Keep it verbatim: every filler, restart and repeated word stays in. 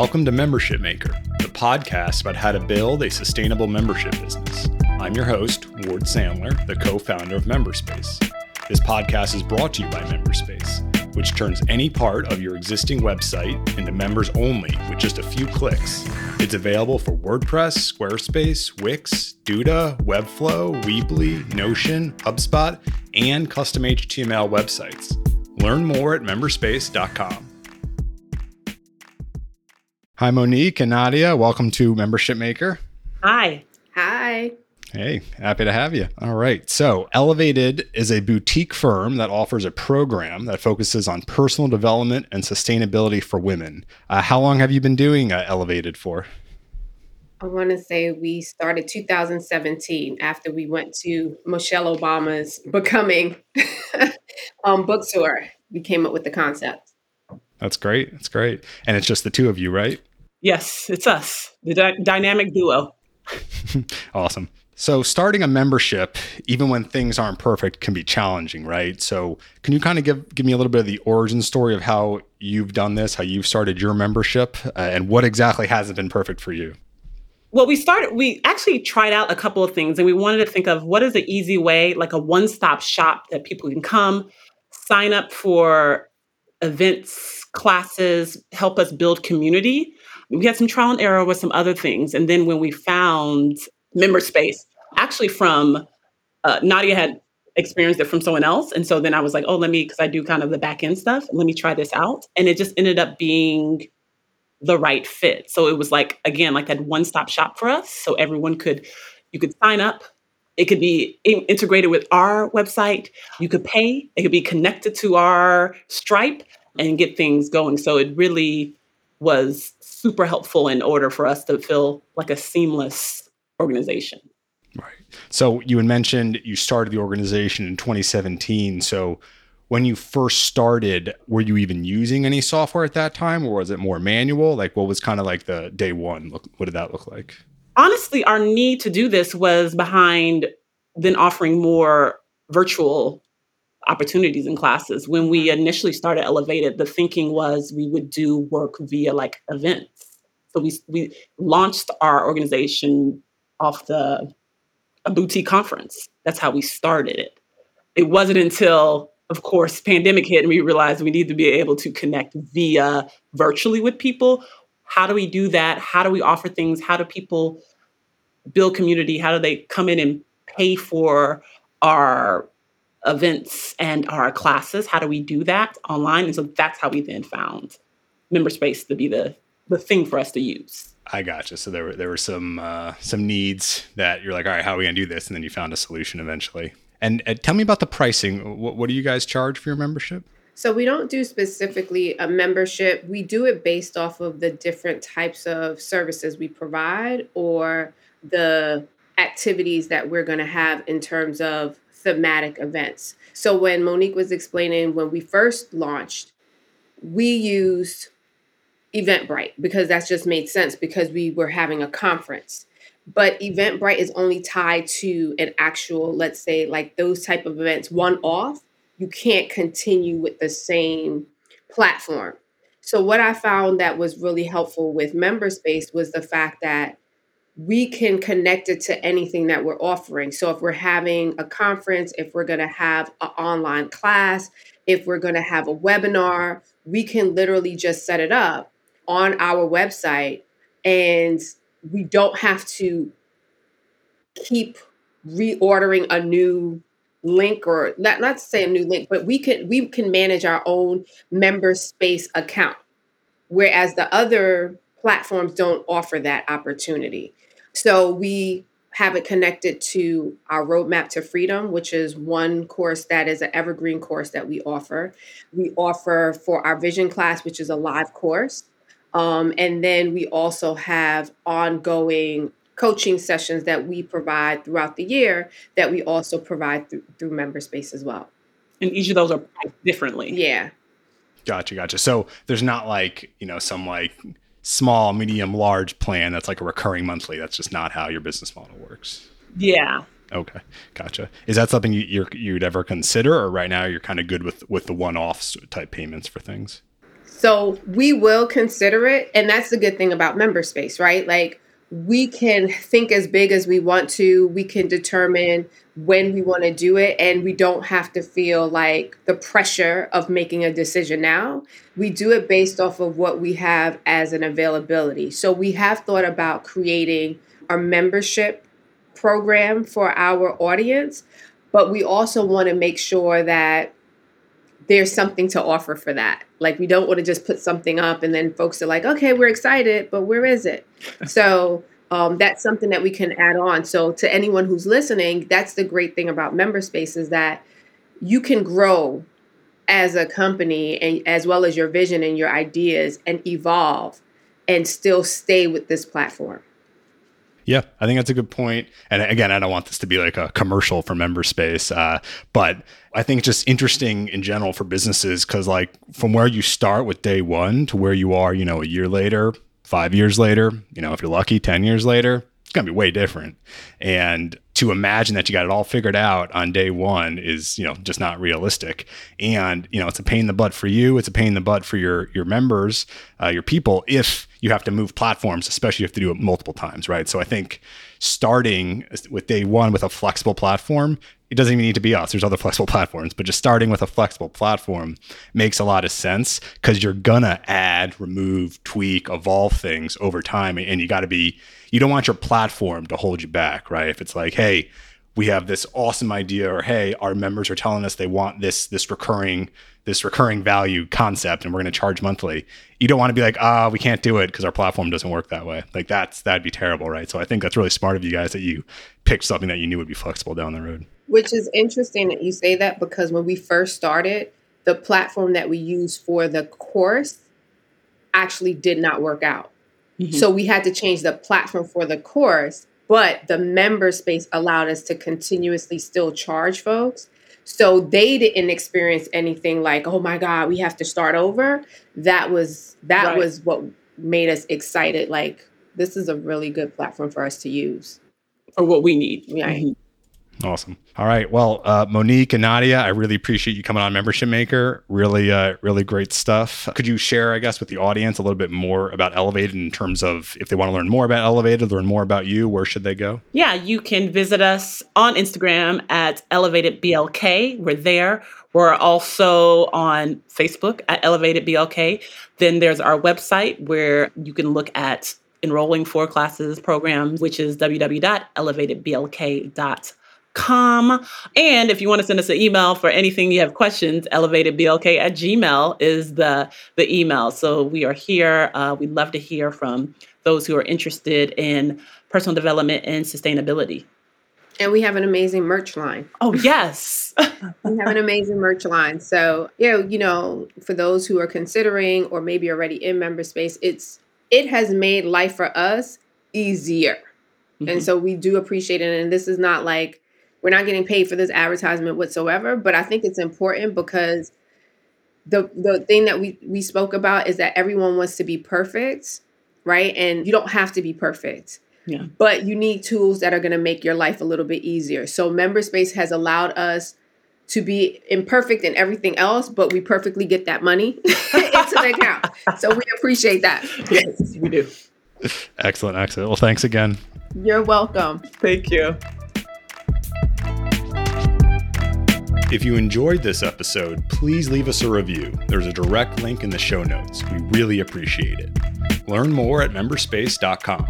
Welcome to Membership Maker, the podcast about how to build a sustainable membership business. I'm your host, Ward Sandler, the co-founder of MemberSpace. This podcast is brought to you by MemberSpace, which turns any part of your existing website into members only with just a few clicks. It's available for WordPress, Squarespace, Wix, Duda, Webflow, Weebly, Notion, HubSpot, and custom H T M L websites. Learn more at memberspace dot com. Hi, Monique and Nadia. Welcome to Membership Maker. Hi. Hi. Hey, happy to have you. All right. So Elevated is a boutique firm that offers a program that focuses on personal development and sustainability for women. Uh, how long have you been doing uh, Elevated for? I want to say we started two thousand seventeen after we went to Michelle Obama's Becoming um, book tour. We came up with the concept. That's great. That's great. And it's just the two of you, right? Yes, it's us, the dy- dynamic duo. Awesome. So starting a membership, even when things aren't perfect, can be challenging, right? So can you kind of give give me a little bit of the origin story of how you've done this, how you've started your membership, uh, and what exactly hasn't been perfect for you? Well, we started, we actually tried out a couple of things, and we wanted to think of what is an easy way, like a one-stop shop that people can come, sign up for events, classes, help us build community. We had some trial and error with some other things. And then when we found MemberSpace, actually from, uh, Nadia had experienced it from someone else. And so then I was like, oh, let me, because I do kind of the back end stuff, let me try this out. And it just ended up being the right fit. So it was like, again, like that one-stop shop for us. So everyone could, you could sign up. It could be in- integrated with our website. You could pay. It could be connected to our Stripe and get things going. So it really was super helpful in order for us to feel like a seamless organization. Right. So you had mentioned you started the organization in twenty seventeen. So when you first started, were you even using any software at that time, or was it more manual? Like, what was kind of like the day one look? What did that look like? Honestly, our need to do this was behind then offering more virtual opportunities and classes. When we initially started Elevated, the thinking was we would do work via like events. So we we launched our organization off the a boutique conference. That's how we started it. It wasn't until, of course, pandemic hit and we realized we need to be able to connect via virtually with people. How do we do that? How do we offer things? How do people build community? How do they come in and pay for our events and our classes? How do we do that online? And so that's how we then found MemberSpace to be the, the thing for us to use. I gotcha. So there were there were some uh, some needs that you're like, all right, how are we going to do this? And then you found a solution eventually. And uh, tell me about the pricing. What, what do you guys charge for your membership? So we don't do specifically a membership. We do it based off of the different types of services we provide or the activities that we're going to have in terms of thematic events. So when Monique was explaining, when we first launched, we used Eventbrite because that's just made sense because we were having a conference. But Eventbrite is only tied to an actual, let's say, like those type of events, one off. You can't continue with the same platform. So what I found that was really helpful with MemberSpace was the fact that we can connect it to anything that we're offering. So if we're having a conference, if we're going to have an online class, if we're going to have a webinar, we can literally just set it up on our website and we don't have to keep reordering a new link or not, not to say a new link, but we can we can manage our own MemberSpace account, whereas the other platforms don't offer that opportunity. So we have it connected to our Roadmap to Freedom, which is one course that is an evergreen course that we offer. We offer for our Vision class, which is a live course. Um, and then we also have ongoing coaching sessions that we provide throughout the year that we also provide through, through MemberSpace as well. And each of those are priced differently. Yeah. Gotcha. Gotcha. So there's not like, you know, some like small, medium, large plan that's like a recurring monthly. That's just not how your business model works. Yeah. Okay. Gotcha. Is that something you, you're, you'd ever consider, or right now you're kind of good with, with the one-off type payments for things? So we will consider it. And that's the good thing about MemberSpace, right? Like, we can think as big as we want to. We can determine when we want to do it. And we don't have to feel like the pressure of making a decision now. We do it based off of what we have as an availability. So we have thought about creating a membership program for our audience, but we also want to make sure that there's something to offer for that. Like, we don't want to just put something up and then folks are like, okay, we're excited, but where is it? So um, that's something that we can add on. So to anyone who's listening, that's the great thing about MemberSpace, is that you can grow as a company, and as well as your vision and your ideas, and evolve and still stay with this platform. Yeah, I think that's a good point. And again, I don't want this to be like a commercial for MemberSpace, uh, but I think it's just interesting in general for businesses, because like from where you start with day one to where you are, you know, a year later, five years later, you know, if you're lucky, ten years later, it's going to be way different. And to imagine that you got it all figured out on day one is, you know, just not realistic. And, you know, it's a pain in the butt for you. It's a pain in the butt for your, your members, uh, your people, if you have to move platforms, especially if you have to do it multiple times, right? So I think starting with day one with a flexible platform, it doesn't even need to be us, there's other flexible platforms, but just starting with a flexible platform makes a lot of sense, because you're gonna add, remove, tweak, evolve things over time. And you gotta be, you don't want your platform to hold you back, right? If it's like, hey, we have this awesome idea, or hey, our members are telling us they want this this recurring this recurring value concept, and we're going to charge monthly. You don't want to be like, ah, oh, we can't do it because our platform doesn't work that way. Like that's that'd be terrible, right? So I think that's really smart of you guys that you picked something that you knew would be flexible down the road. Which is interesting that you say that, because when we first started, the platform that we used for the course actually did not work out. Mm-hmm. So we had to change the platform for the course. But the MemberSpace allowed us to continuously still charge folks. So they didn't experience anything like, oh my God, we have to start over. That was that right. was what made us excited. Like, this is a really good platform for us to use. Or what we need. Yeah. Mm-hmm. Awesome. All right. Well, uh, Monique and Nadia, I really appreciate you coming on Membership Maker. Really, uh, really great stuff. Could you share, I guess, with the audience a little bit more about Elevated, in terms of if they want to learn more about Elevated, learn more about you, where should they go? Yeah, you can visit us on Instagram at Elevated B L K. We're there. We're also on Facebook at Elevated B L K. Then there's our website where you can look at enrolling for classes programs, which is w w w dot elevated b l k dot com. Com. And if you want to send us an email for anything you have questions, elevated b l k at gmail is the, the email. So we are here. Uh, we'd love to hear from those who are interested in personal development and sustainability. And we have an amazing merch line. Oh, yes. We have an amazing merch line. So, yeah, you know, for those who are considering or maybe already in MemberSpace, it's it has made life for us easier. Mm-hmm. And so we do appreciate it. And this is not like, we're not getting paid for this advertisement whatsoever, but I think it's important, because the the thing that we, we spoke about is that everyone wants to be perfect, right? And you don't have to be perfect, yeah. But you need tools that are going to make your life a little bit easier. So MemberSpace has allowed us to be imperfect in everything else, but we perfectly get that money into the account. So we appreciate that. Yes, we do. Excellent, excellent. Well, thanks again. You're welcome. Thank you. If you enjoyed this episode, please leave us a review. There's a direct link in the show notes. We really appreciate it. Learn more at memberspace dot com.